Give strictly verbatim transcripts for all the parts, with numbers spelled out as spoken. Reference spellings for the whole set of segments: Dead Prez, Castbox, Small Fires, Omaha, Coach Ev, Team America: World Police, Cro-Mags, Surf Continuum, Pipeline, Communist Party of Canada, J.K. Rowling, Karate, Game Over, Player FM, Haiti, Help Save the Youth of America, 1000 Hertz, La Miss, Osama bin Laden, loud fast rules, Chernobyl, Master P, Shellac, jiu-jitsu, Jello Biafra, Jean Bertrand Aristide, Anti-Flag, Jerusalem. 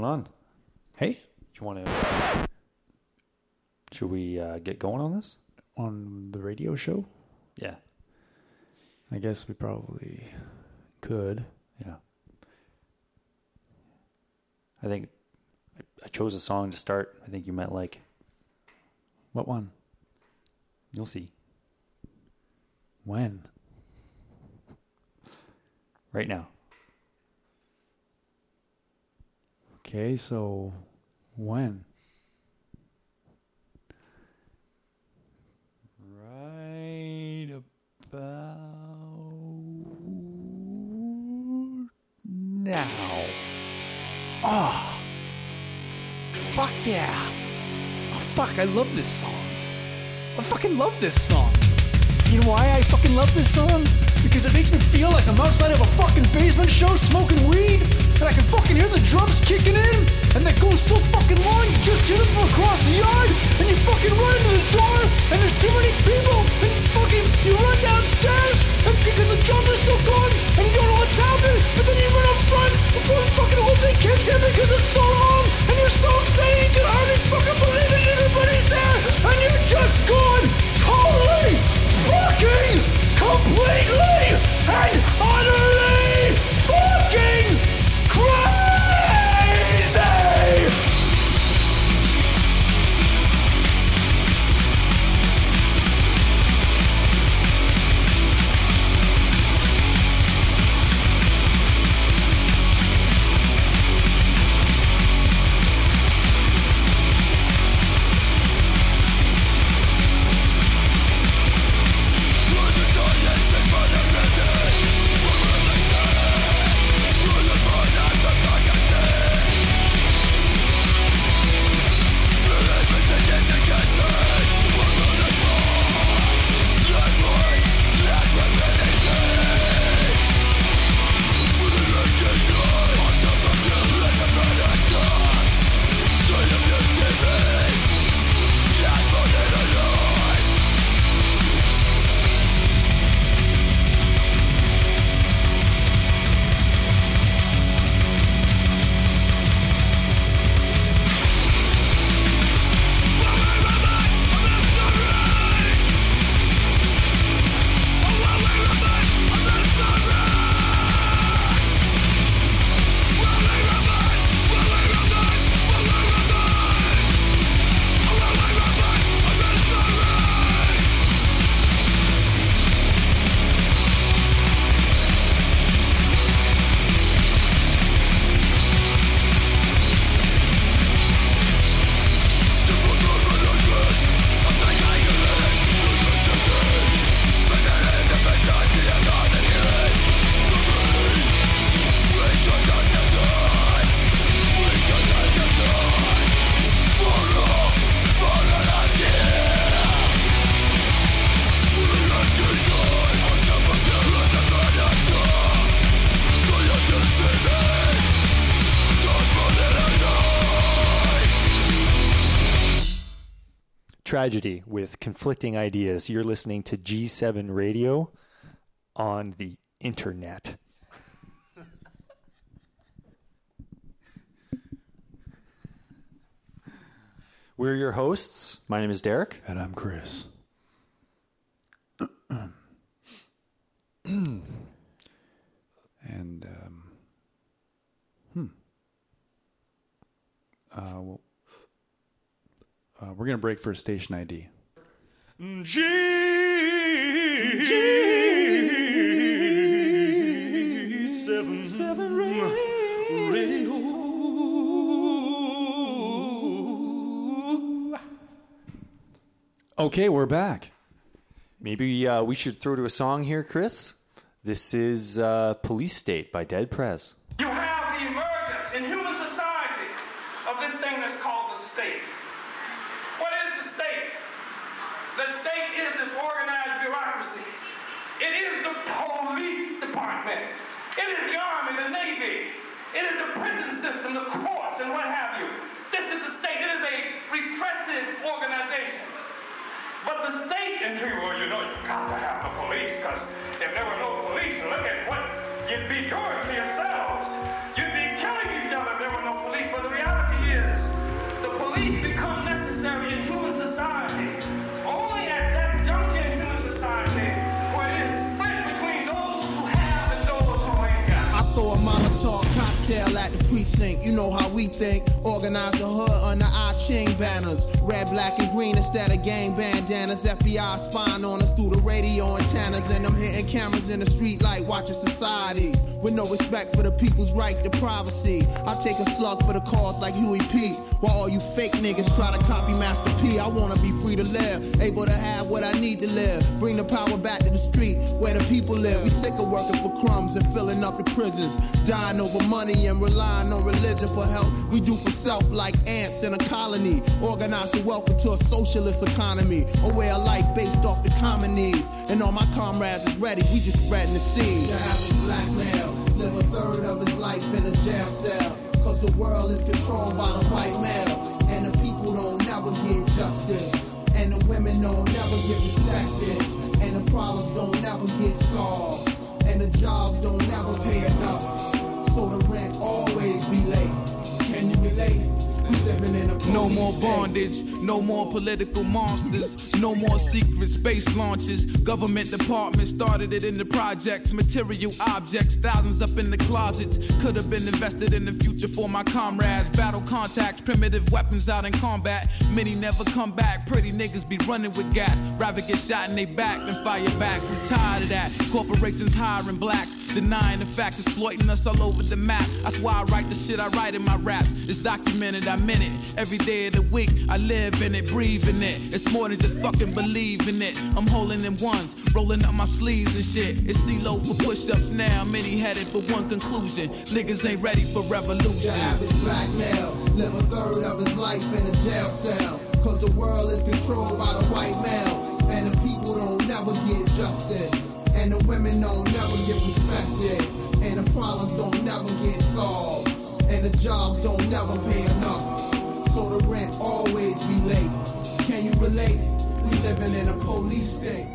going on? Hey, do you want to? Should we uh, get going on this? On the radio show? Yeah. I guess we probably could. Yeah. I think I, I chose a song to start. I think you might like. What one? You'll see. When? Right now. Okay, so when? Right about now. Oh, fuck yeah. Oh, fuck, I love this song. I fucking love this song. You know why I fucking love this song? Because it makes me feel like I'm outside of a fucking basement show smoking weed, and I can fucking hear the drums kicking in, and that goes so fucking long you just hear them from across the yard, and you fucking run into the door, and there's too many people, and fucking you run downstairs, and because the drums are still going, and you don't know what's happening, but then you run up front before the fucking whole thing kicks in because it's so long, and you're so excited you can hardly fucking believe it, everybody's there, and you're just going totally fucking completely and utterly fucking crazy! Tragedy with conflicting ideas. You're listening to G seven Radio on the internet. We're your hosts. My name is Derek. And I'm Chris. and um, hmm. Uh, well, Uh, we're going to break for a station I D. G. G. Seven. Seven radio. radio. Okay, we're back. Maybe uh, we should throw to a song here, Chris. This is uh, Police State by Dead Prez. You have the emergence in human society of this thing that's called the state. The state is this organized bureaucracy. It is the police department. It is the army, the navy. It is the prison system, the courts, and what have you. This is the state. It is a repressive organization. But the state, and you, well, you know, you've got to have the police, because if there were no police, look at what you'd be doing to yourselves. You'd be killing each other if there were no police. But the precinct. You know how we think. Organize the hood under our Ching banners. Red, black, and green instead of gang bandanas. F B I spying on us through the radio antennas. And I'm hitting cameras in the street like watching society. With no respect for the people's right to privacy. I take a slug for the cause like Huey P. While all you fake niggas try to copy Master P. I wanna be free to live. Able to have what I need to live. Bring the power back to the street where the people live. We sick of working for crumbs and filling up the prisons. Dying over money and relying on religion for help. We do for self like ants in a colony. Organize the wealth into a socialist economy. A way of life based off the common needs. And all my comrades is ready, we just spreading the seed. To have a black male live a third of his life in a jail cell. Cause the world is controlled by the white male. And the people don't never get justice. And the women don't never get respected. And the problems don't never get solved. And the jobs don't never pay enough. So the rent always be late. Can you relate? We living in a no more bondage, no more political monsters, no more secret space launches. Government departments started it in the projects. Material objects, thousands up in the closets. Could have been invested in the future for my comrades. Battle contacts, primitive weapons out in combat. Many never come back. Pretty niggas be running with gas. Rather get shot in they back than fire back. We're tired of that. Corporations hiring blacks, denying the facts, exploiting us all over the map. That's why I write the shit I write in my raps. It's documented. I'm in it. Every day of the week, I live in it, breathe in it. It's more than just fucking believing it. I'm holding in ones, rolling up my sleeves and shit. It's CeeLo for push-ups now, many headed for one conclusion. Niggas ain't ready for revolution. The average black male live a third of his life in a jail cell. Cause the world is controlled by the white male. And the people don't never get justice. And the women don't never get respected. And the problems don't never get solved. And the jobs don't never pay enough. So the rent always be late. Can you relate? We living in a police state.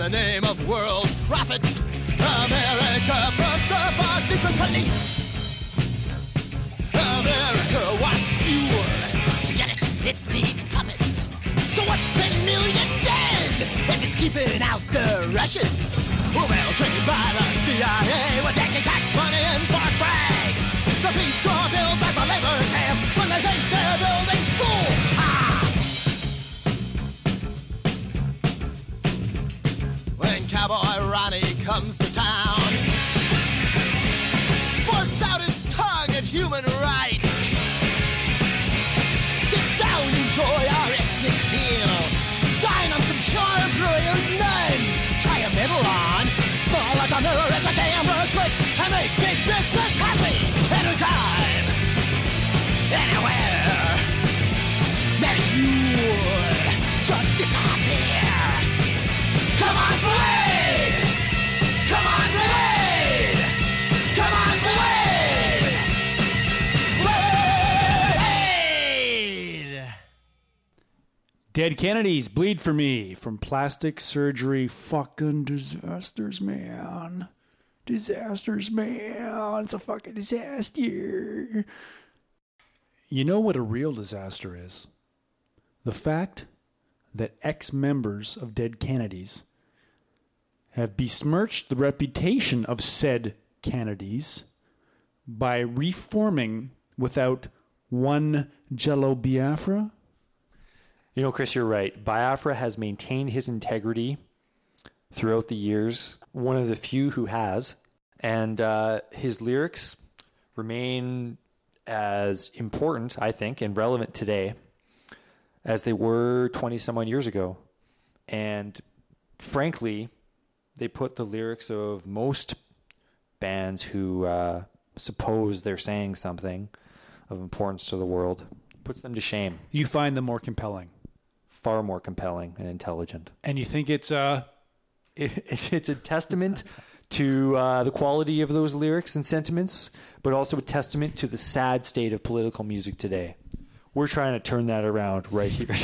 the name of world profits. America props up our secret police. America wants cure. To get it, it needs puppets. So what's ten million dead if it's keeping out the Russians? Well, trained by the C I A with taking tax money and Fort Bragg. The Peace Corps builds as a labor camp when they think they're building schools. Ah! When Cowboy Ronnie comes to town, forks out his tongue at human rights. Sit down, enjoy our ethnic meal. Dine on some char-broiled nuns. Try a middle on. Small like a mirror is a damn earthquake. And make big business happy. Anytime. Anywhere. Maybe you're just this happy. Come on, Blade! Come on, Blade! Come on, Blade! Blade! Dead Kennedys, Bleed For Me, from Plastic Surgery Fucking Disasters, man. Disasters, man. It's a fucking disaster. You know what a real disaster is? The fact that ex-members of Dead Kennedys have besmirched the reputation of said Kennedys by reforming without one Jello Biafra? You know, Chris, you're right. Biafra has maintained his integrity throughout the years. One of the few who has. And uh, his lyrics remain as important, I think, and relevant today as they were twenty-some-odd years ago. And frankly, they put the lyrics of most bands who uh, suppose they're saying something of importance to the world, puts them to shame. You find them more compelling. Far more compelling and intelligent. And you think it's a, it's, it's a testament to uh, the quality of those lyrics and sentiments, but also a testament to the sad state of political music today. We're trying to turn that around right here.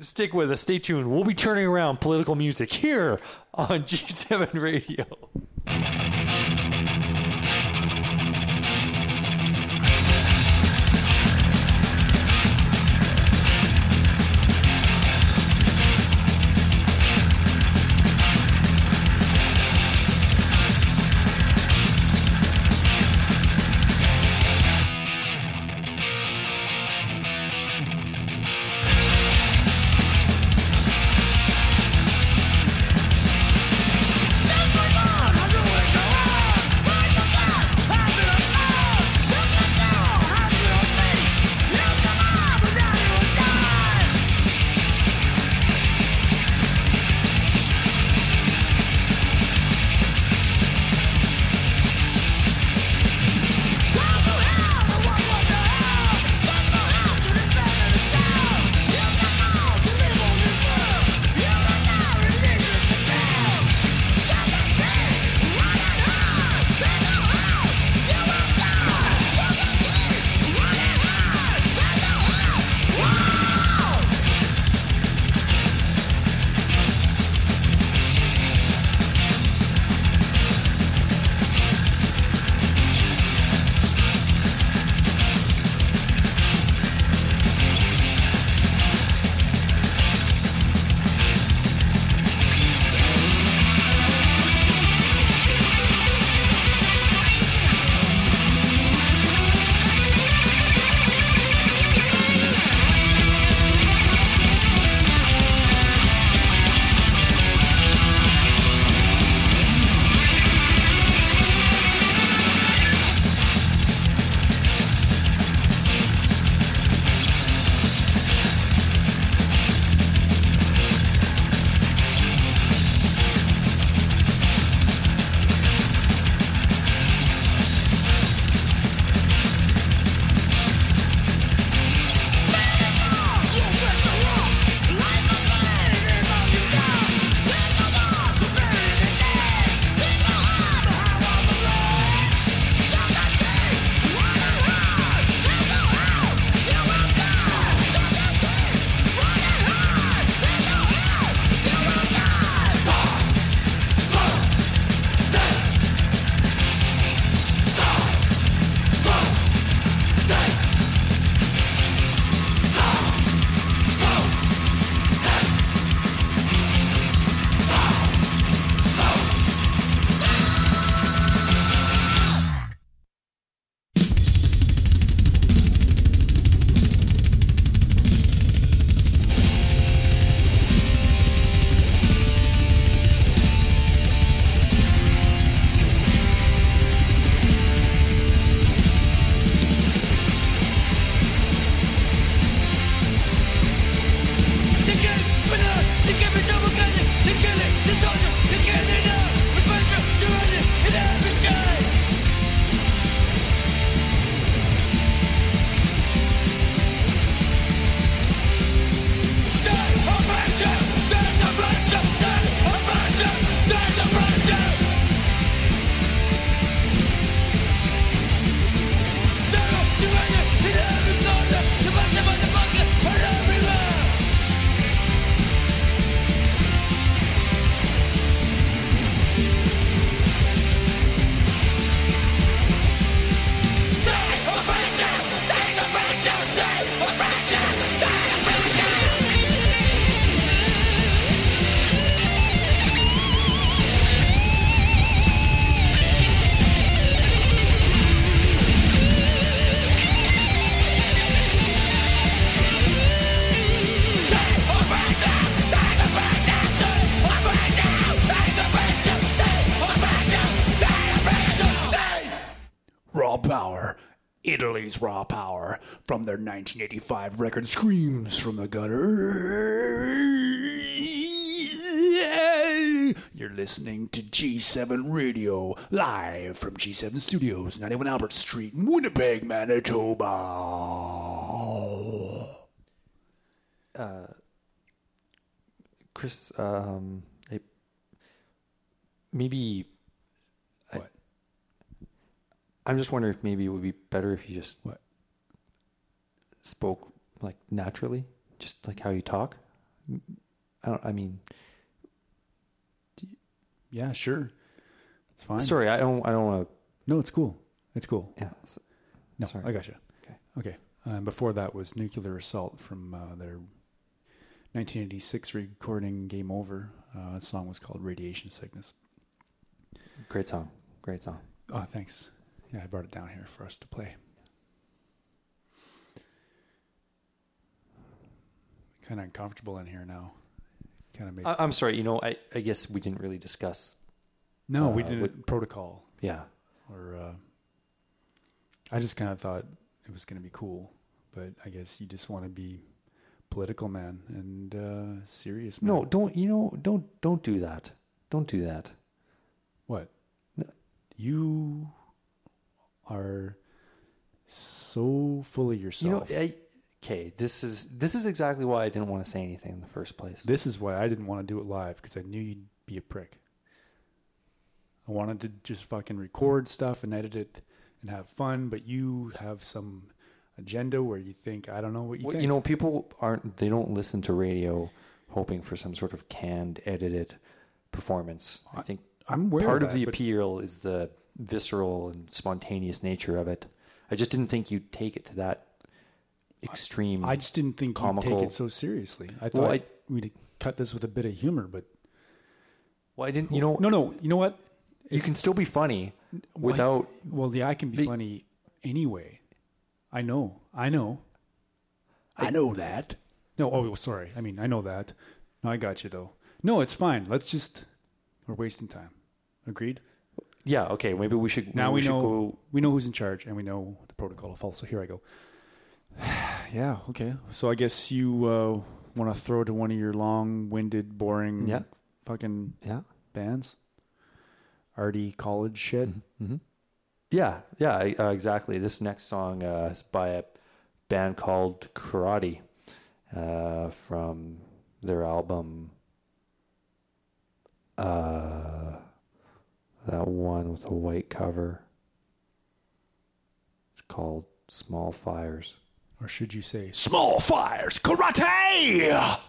Stick with us. Stay tuned. We'll be turning around political music here on G seven Radio. We're Italy's raw power from their nineteen eighty-five record Screams from the Gutter. You're listening to G seven Radio, live from G seven Studios, ninety-one Albert Street in Winnipeg, Manitoba. Uh, Chris, um, I, maybe... What? I, I'm just wondering if maybe it would be better if you just what? spoke, like, naturally, just like how you talk. I don't, I mean... Yeah, sure. It's fine. Sorry, I don't I don't want to... No, it's cool. It's cool. Yeah. So, no, sorry. I got you. Okay. Okay. Um, before that was Nuclear Assault from uh, their nineteen eighty-six recording Game Over. Uh, the song was called Radiation Sickness. Great song. Great song. Oh, thanks. Yeah, I brought it down here for us to play. Kind of uncomfortable in here now. Kind of make I'm sense. sorry, you know, I, I guess we didn't really discuss. No, uh, we didn't. What, protocol. Yeah. Or uh, I just kind of thought it was going to be cool, but I guess you just want to be political, man, and uh, serious, man. No, don't, you know, don't, don't do that. Don't do that. What? No. You are so full of yourself. You know, I, Okay, this is this is exactly why I didn't want to say anything in the first place. This is why I didn't want to do it live, because I knew you'd be a prick. I wanted to just fucking record stuff and edit it and have fun, but you have some agenda where you think, I don't know what you well, think. You know, people aren't, they don't listen to radio hoping for some sort of canned, edited performance. I think I'm aware part of, that, of the appeal is the visceral and spontaneous nature of it. I just didn't think you'd take it to that extreme. I just didn't think you'd take it so seriously. I thought well, I, we'd cut this with a bit of humor, but well, I didn't. You know, no, no. You know what? It's, you can still be funny without. Well, well yeah, I can be the, funny anyway. I know. I know. I, I know that. No. Oh, sorry. I mean, I know that. No, I got you though. No, it's fine. Let's just. We're wasting time. Agreed. Yeah. Okay. Maybe we should. Now we, we know. Should go, we know who's in charge, and we know the protocol to follow. So here I go. Yeah, okay. So I guess you uh, want to throw to one of your long-winded, boring yeah. fucking yeah. bands? Arty college shit? Mm-hmm. Mm-hmm. Yeah, yeah, uh, exactly. This next song uh, is by a band called Karate uh, from their album. Uh, that one with a white cover. It's called Small Fires. Or should you say, Small Fires, Karate!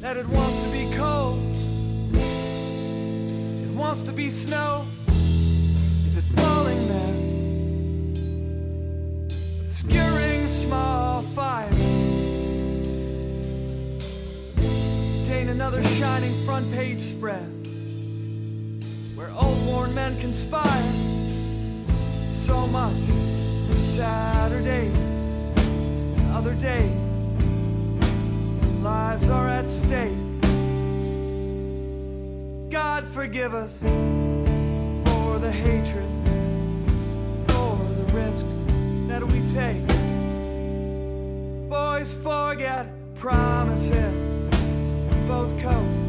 that it wants to be cold. It wants to be snow. Is it falling there? Obscuring small fires. Contain another shining front page spread where old worn men conspire. So much Saturday and other days. Lives are at stake. God forgive us for the hatred, for the risks that we take. Boys forget promises, both coasts.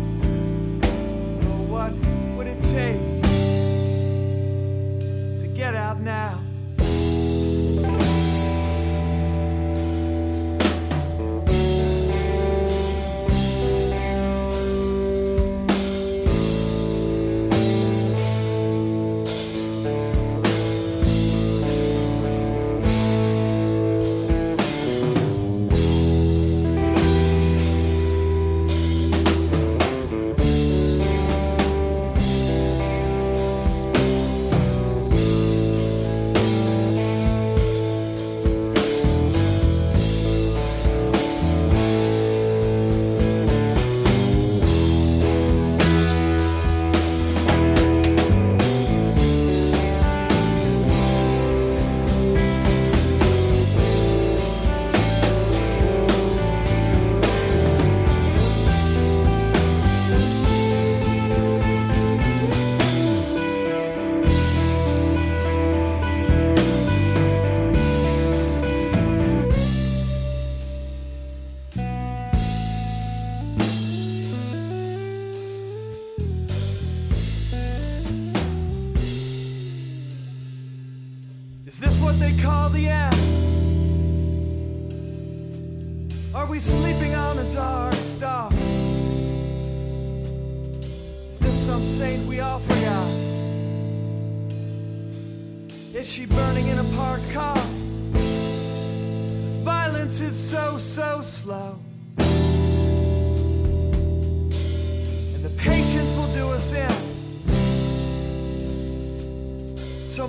Oh, what would it take to get out now?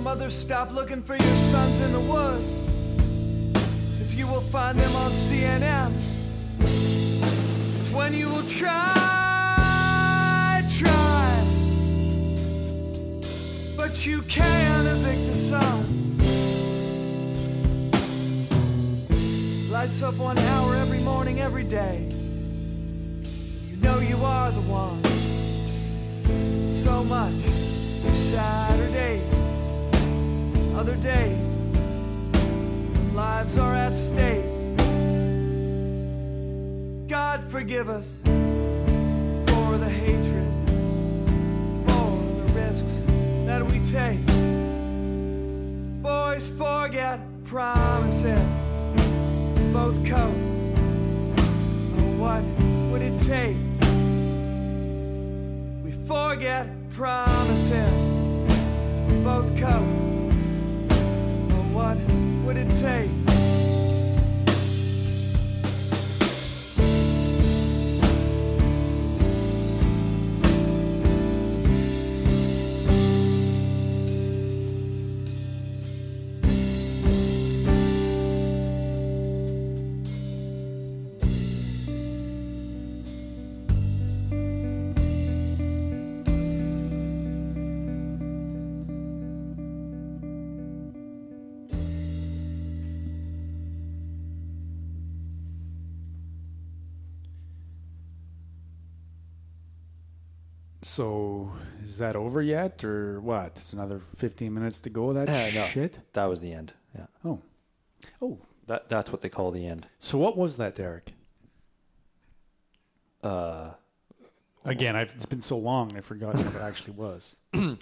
Mothers, stop looking for your sons in the woods, 'cause you will find them on C N N. It's when you will try, try, but you can't evict the sun. Lights up one hour every morning, every day. You know you are the one. So much Saturday. Other days, lives are at stake. God forgive us for the hatred, for the risks that we take. Boys forget promises, both coasts. Oh, what would it take? We forget promises, both coasts. What would it take? So, is that over yet, or what? It's another fifteen minutes to go of that uh, shit? No, that was the end, yeah. Oh. Oh. That, that's what they call the end. So what was that, Derek? Uh, Again, I've, it's been so long, I forgot what it actually was.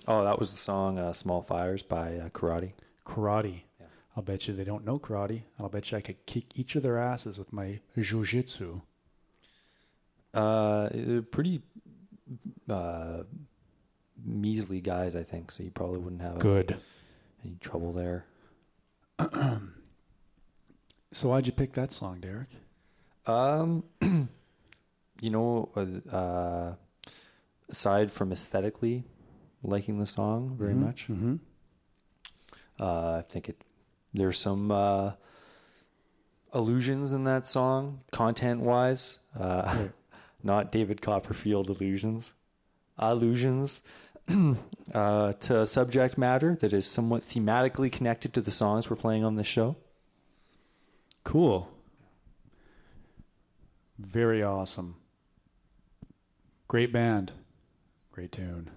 Oh, that was the song uh, Small Fires by uh, Karate. Karate. Yeah. I'll bet you they don't know Karate. I'll bet you I could kick each of their asses with my jiu-jitsu. Uh, pretty... Uh, measly guys, I think, so you probably wouldn't have Good. any trouble there. So why'd you pick that song, Derek? Um, you know, uh, aside from aesthetically liking the song very mm-hmm. much, mm-hmm. Uh, I think it there's some uh, allusions in that song, content-wise. Uh, right. Not David Copperfield allusions. Allusions uh, to subject matter that is somewhat thematically connected to the songs we're playing on this show. Cool. Very awesome. Great band. Great tune.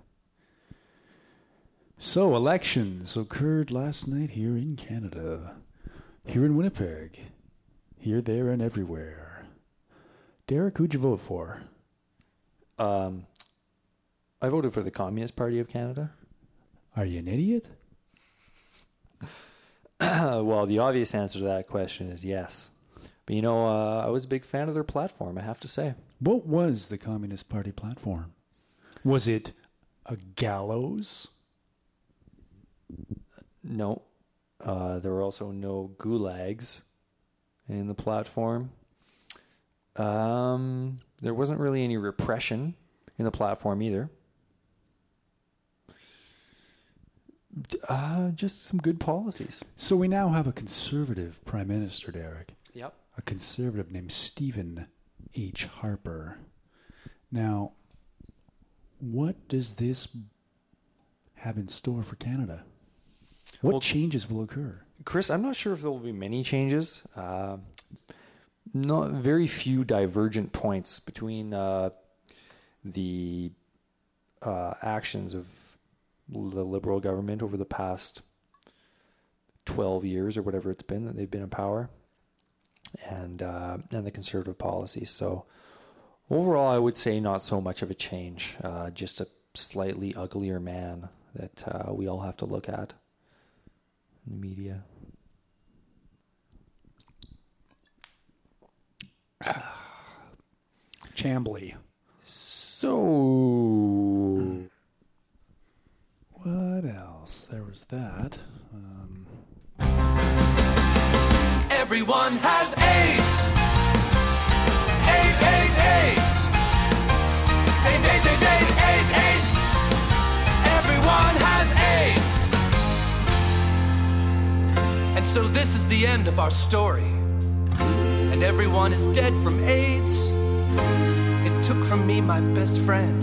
So, elections occurred last night here in Canada. Here in Winnipeg. Here, there, and everywhere. Derek, who'd you vote for? Um, I voted for the Communist Party of Canada. Are you an idiot? Well, the obvious answer to that question is yes. But, you know, uh, I was a big fan of their platform, I have to say. What was the Communist Party platform? Was it a gallows? No. Uh, there were also no gulags in the platform. Um, there wasn't really any repression in the platform either. Uh, just some good policies. So we now have a conservative prime minister, Derek. Yep. A conservative named Stephen H. Harper. Now, what does this have in store for Canada? What well, changes will occur? Chris, I'm not sure if there will be many changes. Uh, not very few divergent points between uh, the uh, actions of the Liberal government over the past twelve years or whatever it's been that they've been in power. And uh, and the conservative policy. So overall, I would say not so much of a change. Uh, just a slightly uglier man that uh, we all have to look at in the media. Chambly. So what else? There was that. Um... Everyone has AIDS. AIDS, AIDS, AIDS. AIDS, AIDS, AIDS, AIDS, AIDS, AIDS. Everyone has AIDS. And so this is the end of our story. And everyone is dead from AIDS. It took from me my best friend,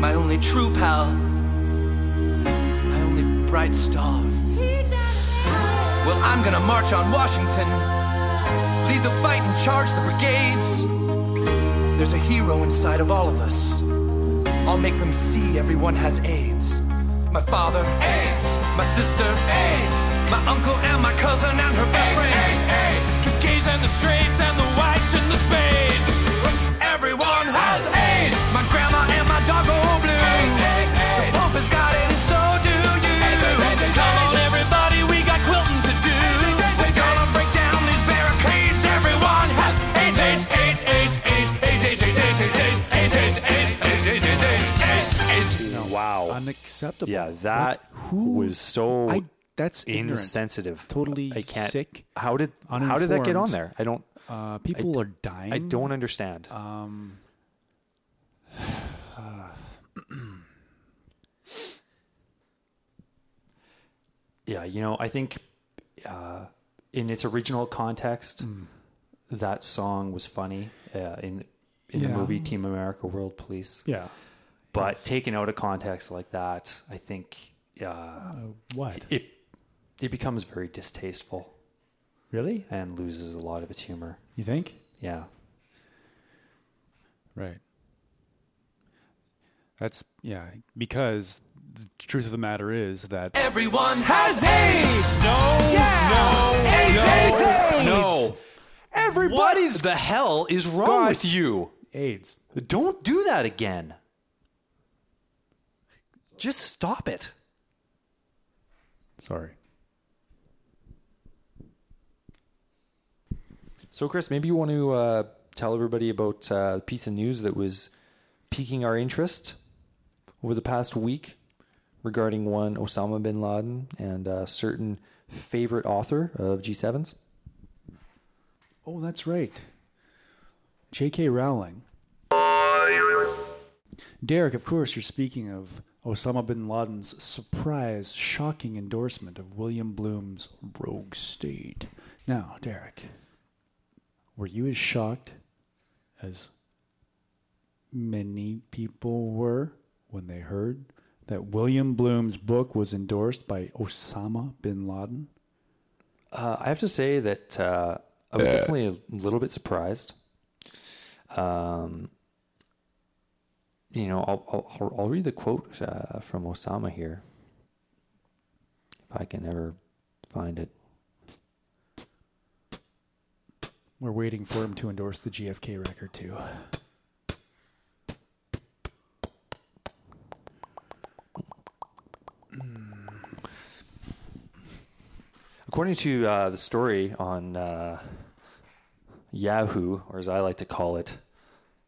my only true pal, my only bright star. Well, I'm gonna march on Washington, lead the fight and charge the brigades. There's a hero inside of all of us. I'll make them see everyone has AIDS. My father, AIDS. My sister, AIDS. My uncle and my cousin and her best friend, AIDS, AIDS. The gays and the straights and the whites and the spades. Everyone has AIDS. My grandma and my dog go blue. AIDS, AIDS, AIDS. The Pope has got it and so do you. AIDS, AIDS, AIDS, AIDS. Come on, everybody, we got quilting. Wow. Unacceptable. Yeah, that what? Who was so I, that's insensitive. Ignorant. Totally I can't, sick. How did how did that get on there? I don't uh, people I, are dying. I don't understand. Um uh, Yeah, you know, I think uh, in its original context mm. that song was funny uh, in in yeah. the movie Team America: World Police. Yeah. But yes. Taken out of context like that, I think uh, uh, what it it becomes very distasteful, really, and loses a lot of its humor. You think? Yeah. Right. That's yeah. Because the truth of the matter is that everyone has AIDS. No. Yeah. No. AIDS. No. AIDS. No. AIDS. Everybody's what the hell is wrong with you? AIDS. Don't do that again. Just stop it. Sorry. So, Chris, maybe you want to uh, tell everybody about uh, a piece of news that was piquing our interest over the past week regarding one Osama bin Laden and a certain favorite author of G sevens. Oh, that's right. J K. Rowling Derek, of course, you're speaking of Osama bin Laden's surprise, shocking endorsement of William Blum's Rogue State. Now, Derek, were you as shocked as many people were when they heard that William Blum's book was endorsed by Osama bin Laden? Uh, I have to say that uh, I was uh. definitely a little bit surprised. Um, you know, I'll, I'll, I'll read the quote uh, from Osama here, if I can ever find it. We're waiting for him to endorse the G F K record, too. According to uh, the story on uh, Yahoo, or as I like to call it,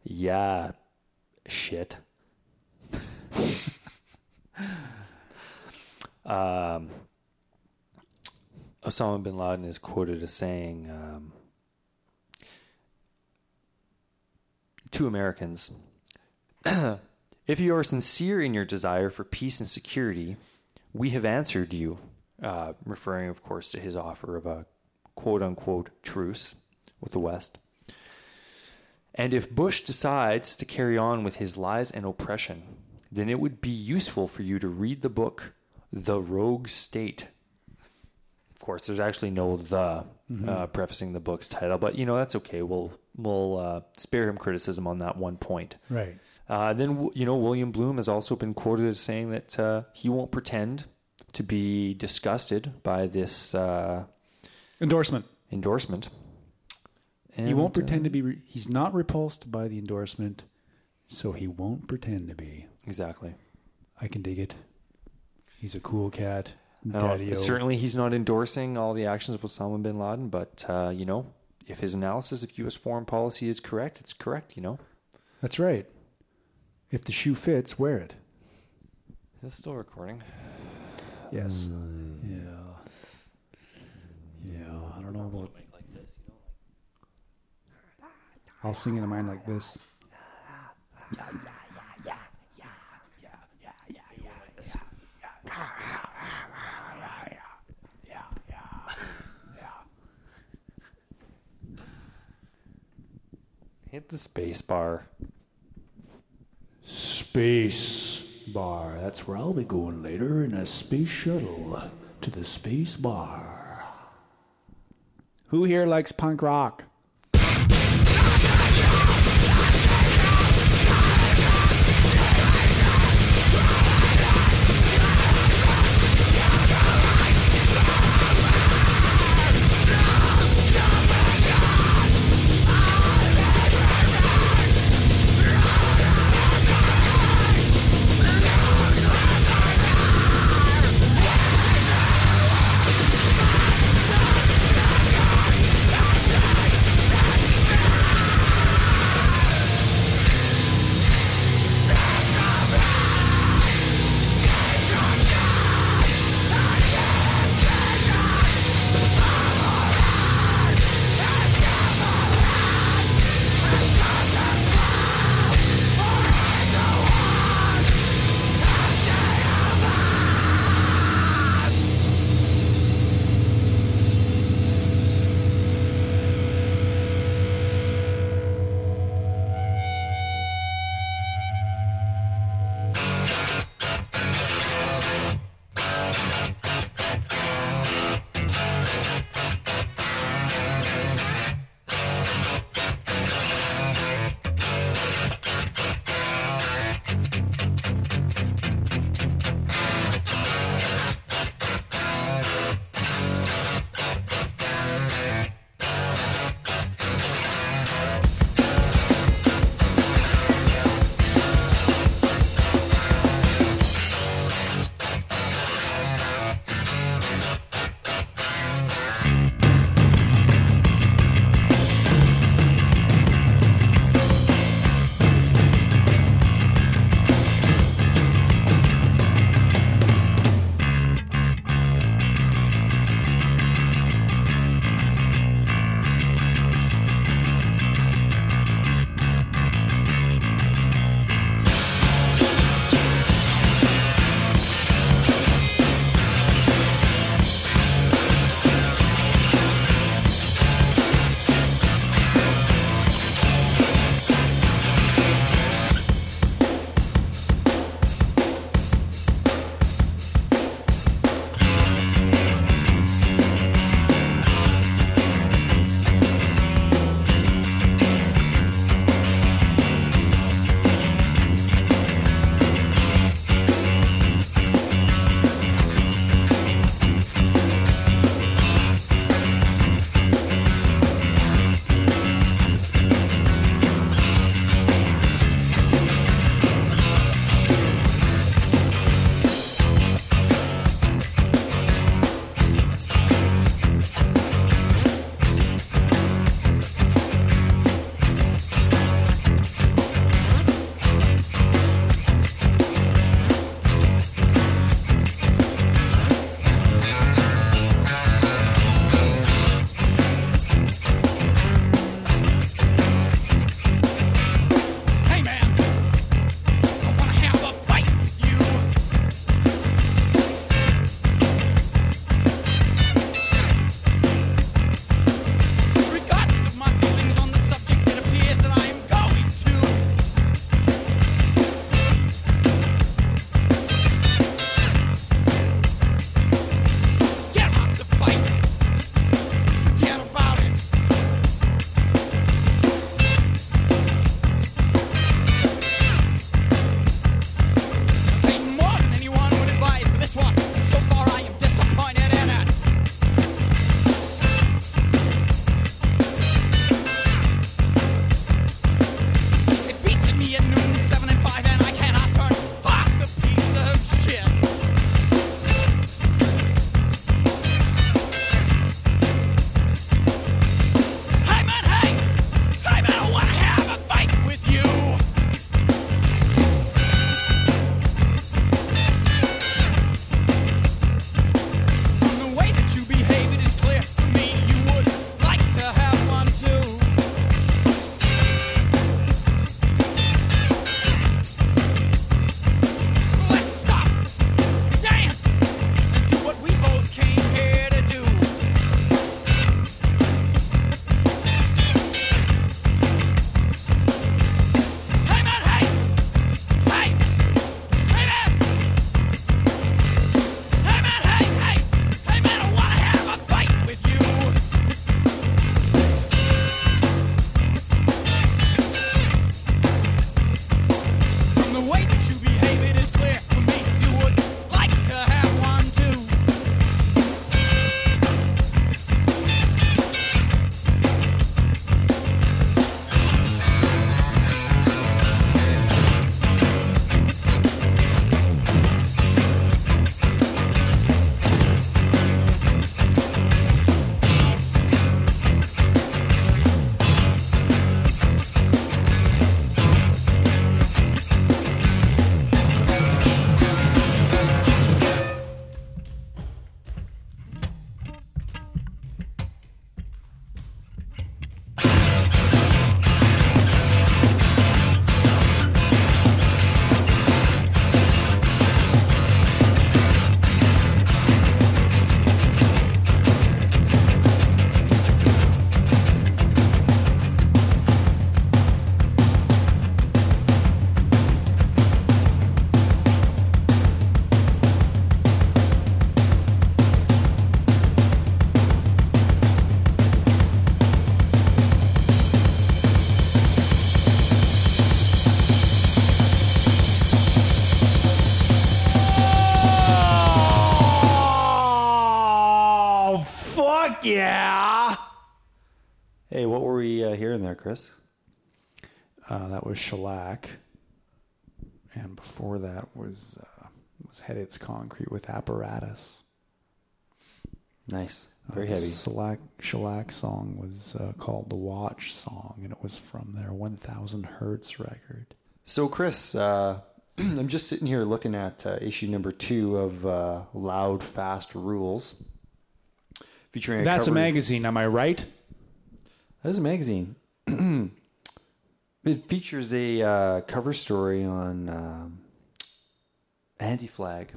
yeah, shit. um, Osama bin Laden is quoted as saying, um, to Americans, if you are sincere in your desire for peace and security, we have answered you. Uh, referring, of course, to his offer of a quote-unquote truce with the West. And if Bush decides to carry on with his lies and oppression, then it would be useful for you to read the book, The Rogue State. Of course, there's actually no the mm-hmm. uh, prefacing the book's title, but, you know, that's okay. We'll we'll uh, spare him criticism on that one point. Right. Uh, then, you know, William Blum has also been quoted as saying that uh, he won't pretend to be disgusted by this uh, endorsement. Endorsement. And he won't pretend uh, to be. Re- he's not repulsed by the endorsement, so he won't pretend to be. Exactly. I can dig it. He's a cool cat. Daddy-o. Certainly, he's not endorsing all the actions of Osama bin Laden, but uh, you know, if his analysis of U S foreign policy is correct, it's correct. You know. That's right. If the shoe fits, wear it. Is this still recording? Yes. Mm. Yeah. Yeah. I don't know about. I'll sing in mine like this. Yeah, yeah, yeah, yeah, yeah, yeah, yeah, yeah, yeah, yeah, yeah. Hit the space bar. Space. Bar. That's where I'll be going later in a space shuttle to the space bar. Who here likes punk rock? Fuck yeah! Hey, what were we uh, hearing there, Chris? Uh, that was Shellac. And before that was uh, was Head It's Concrete with Apparatus. Nice. Very uh, heavy. Shellac, Shellac song was uh, called The Watch Song, and it was from their one thousand Hertz record. So, Chris, uh, I'm just sitting here looking at uh, issue number two of uh, Loud, Fast Rules. Featuring a That's cover... a magazine, am I right? That is a magazine. It features a uh, cover story on um, Anti-Flag.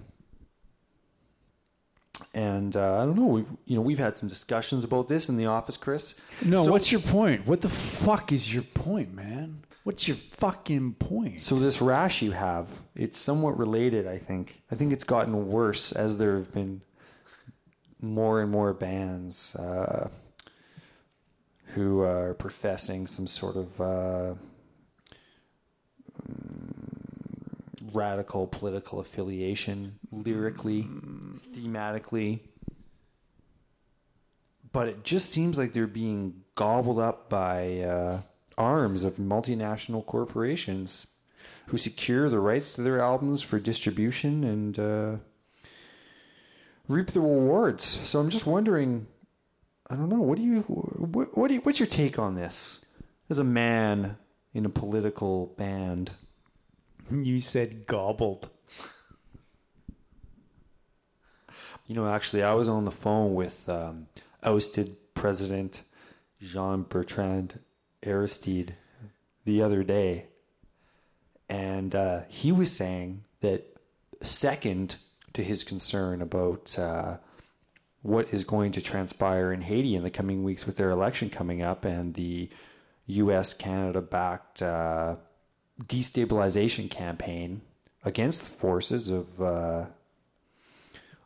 And uh, I don't know, we've, you know, we've had some discussions about this in the office, Chris. No, so, what's your point? What the fuck is your point, man? What's your fucking point? So this rash you have, it's somewhat related, I think. I think it's gotten worse as there have been more and more bands uh, who are professing some sort of uh, radical political affiliation, lyrically, thematically. But it just seems like they're being gobbled up by uh, arms of multinational corporations who secure the rights to their albums for distribution and uh, reap the rewards. So I'm just wondering, I don't know, what do you, what, what do you, what's your take on this? As a man in a political band. You said gobbled. You know, actually, I was on the phone with um, ousted President Jean Bertrand Aristide the other day. And uh, he was saying that second to his concern about uh, what is going to transpire in Haiti in the coming weeks with their election coming up and the U S Canada-backed... Uh, destabilization campaign against the forces of uh,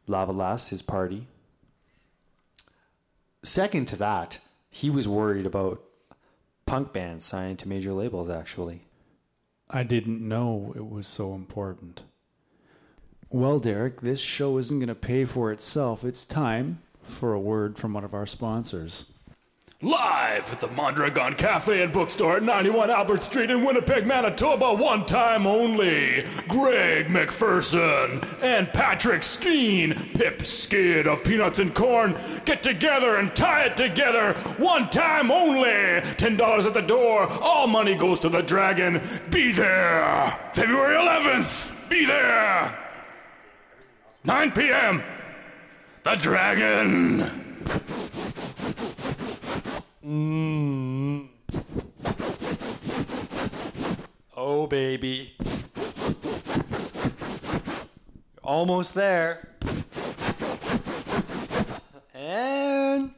Lavalas, his party. Second to that, he was worried about punk bands signed to major labels, actually. I didn't know it was so important. Well, Derek, this show isn't going to pay for itself. It's time for a word from one of our sponsors. Live at the Mondragon Cafe and Bookstore at ninety-one Albert Street in Winnipeg, Manitoba, one time only. Greg McPherson and Patrick Skeen, Pip Skid of Peanuts and Corn, get together and tie it together, one time only. Ten dollars at the door, all money goes to the dragon. Be there, February eleventh, be there. nine p.m., the dragon. Mmm. Oh, baby. You're almost there. And...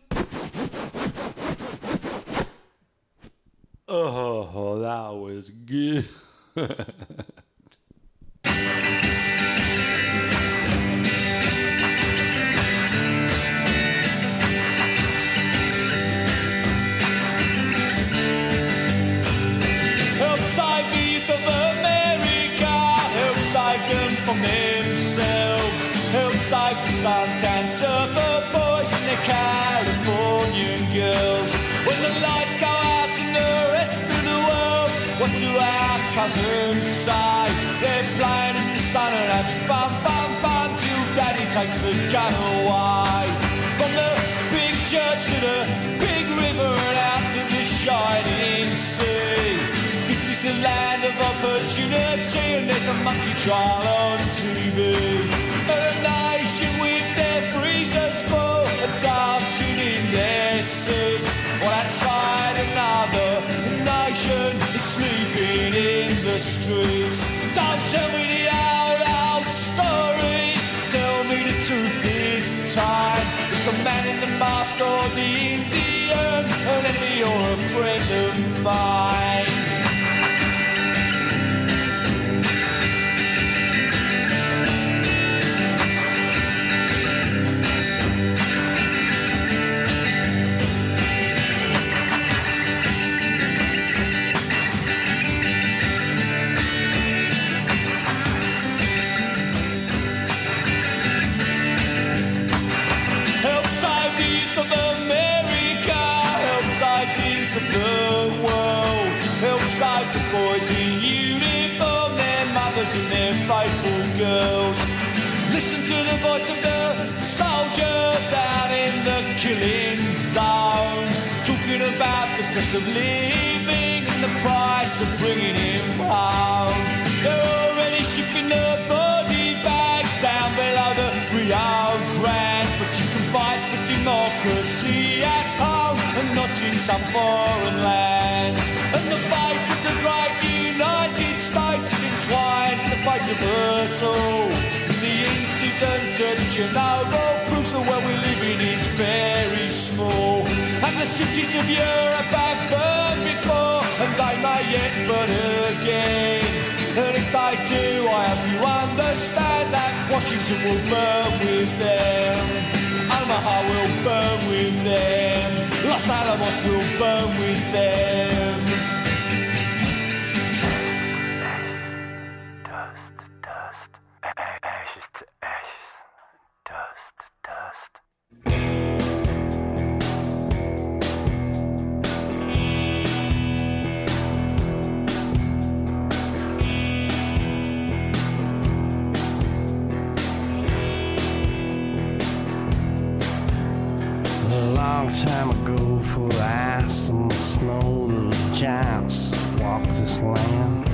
Oh, that was good. Themselves, help save the suntan surfer boys and the Californian girls. When the lights go out in the rest of the world, what do our cousins say? They're playing in the sun and having fun, fun, fun till daddy takes the gun away. From the big church to the big river and out to the shining sea. This is the land of opportunity, and there's a monkey trial on T V. A nation with their freezers full, adopted in their seats. While outside another nation is sleeping in the streets. Don't tell me the old, old story. Tell me the truth this time. It's the man in the mask or the Indian, an enemy or a friend of mine. Of the voice of the soldier down in the killing zone, talking about the cost of living and the price of bringing him home. They're already shipping the body bags down below the Rio Grande, but you can fight for democracy at home and not in some foreign land. And the fight of the great United States is entwined in the fight of us all. Incident at Chernobyl proves the world we're living is very small, and the cities of Europe have burned before, and they may yet burn again. And if they do, I hope you understand that Washington will burn with them, Omaha will burn with them, Los Alamos will burn with them. Time ago, full of ice and snow, the giants walked this land.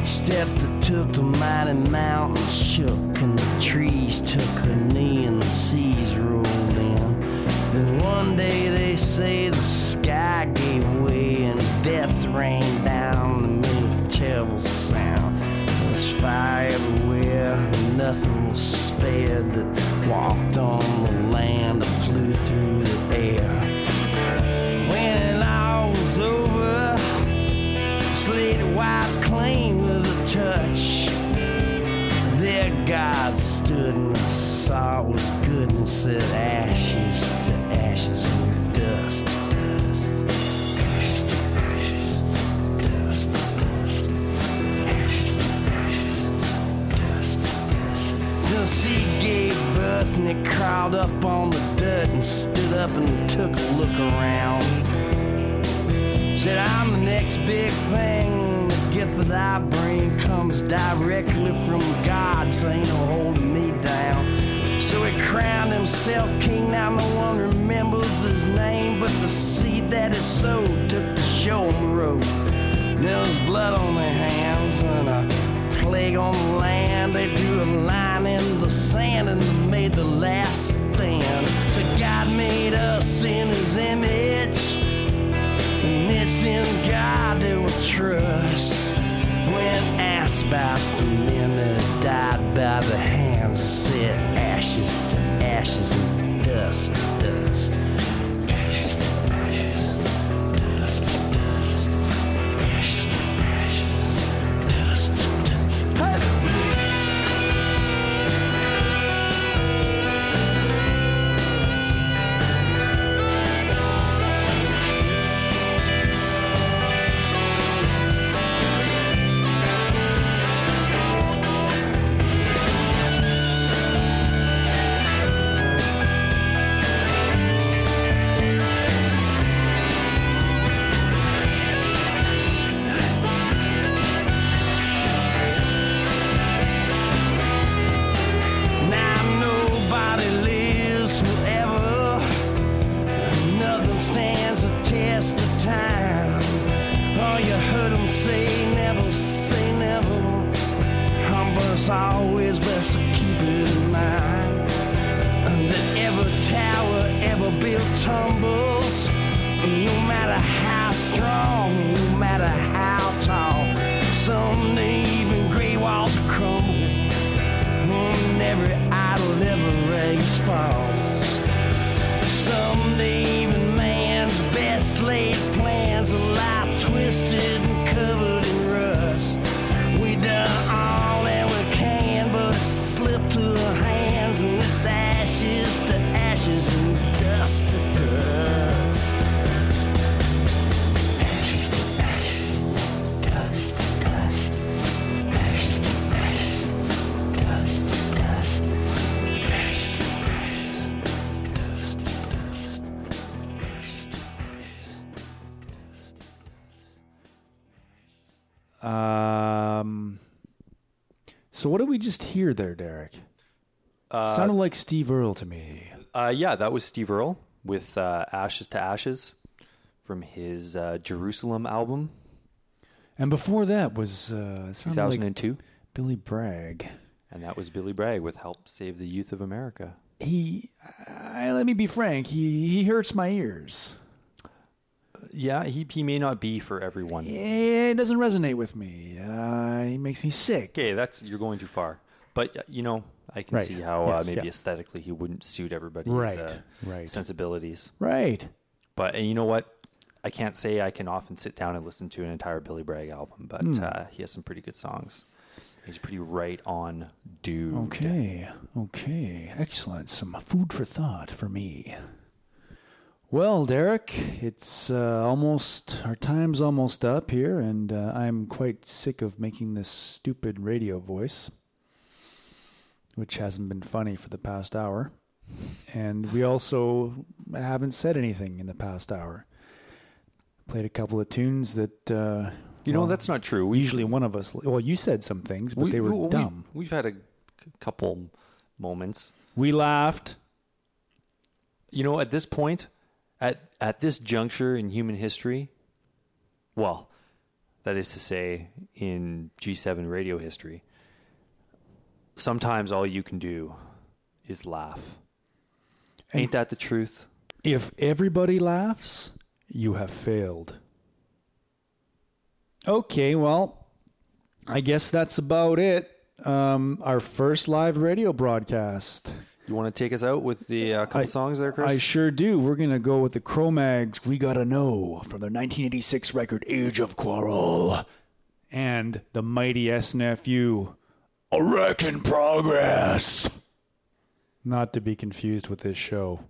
Each step that took, the mighty mountains shook, and the trees took a knee, and the seas rolled in. Then one day they say the sky gave way, and death rained down and made a terrible sound. There was fire everywhere, and nothing was spared that walked on the land that flew through the air. When it all was over, slate white claim with a touch. Their God stood and saw it was good and said ashes to ashes and dust to dust. Ashes to ashes, dust to dust. Ashes to ashes, dust to dust. The sea gave birth and it crawled up on the dirt and stood up and took a look around. Said, I'm the next big thing. Gift that I bring comes directly from God, so ain't no holding me down. So he crowned himself king, now no one remembers his name, but the seed that is sowed took the show on the road. There was blood on their hands and a plague on the land. They drew a line in the sand and they made the last stand. So God made us in his image, and it's in God that we trust. When asked about the men that died by the hands, I said ashes to ashes and dust to dust. Ashes to ashes, dust to dust. Ashes to ashes, dust to dust. Hey! So what did we just hear there, Derek? Uh, Sounded like Steve Earle to me. Uh, yeah, that was Steve Earle with uh, Ashes to Ashes from his uh, Jerusalem album. And before that was uh, two thousand two. Like Billy Bragg. And that was Billy Bragg with Help Save the Youth of America. He, uh, let me be frank, he, he hurts my ears. Yeah, he he may not be for everyone. Yeah, it doesn't resonate with me. Uh, he makes me sick. Okay, that's you're going too far. But, you know, I can right. see how yes, uh, maybe yeah. aesthetically he wouldn't suit everybody's right. Uh, right. sensibilities. Right. But, and you know what? I can't say I can often sit down and listen to an entire Billy Bragg album, but mm. uh, he has some pretty good songs. He's pretty right on dude. Okay, okay, excellent. Some food for thought for me. Well, Derek, it's uh, almost, our time's almost up here, and uh, I'm quite sick of making this stupid radio voice, which hasn't been funny for the past hour. And we also haven't said anything in the past hour. Played a couple of tunes that... Uh, You well, know, that's not true. We've, usually one of us... Well, you said some things, but we, they were we, dumb. We've, we've had a c- couple moments. We laughed. You know, at this point, at at this juncture in human history, well, that is to say, in G seven radio history, sometimes all you can do is laugh. And ain't that the truth? If everybody laughs, you have failed. Okay, well, I guess that's about it. Um, our first live radio broadcast. You want to take us out with the uh, couple I, songs there, Chris? I sure do. We're going to go with the Cro-Mags, We Gotta Know, from their nineteen eighty-six record, Age of Quarrel. And the mighty S N F U, A Wreck in Progress. Not to be confused with this show.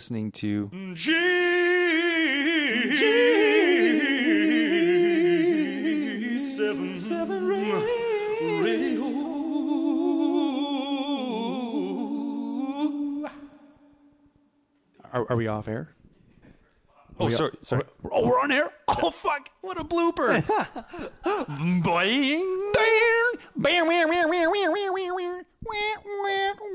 listening to G. G. Seven. Seven radio. radio. Are, are we off air? Oh, we sorry. sorry. We're, oh, we're on air? Oh, fuck. What a blooper. Boing. Bam, bam, bam, bam, bam, bam, bam, bam, bam, bam,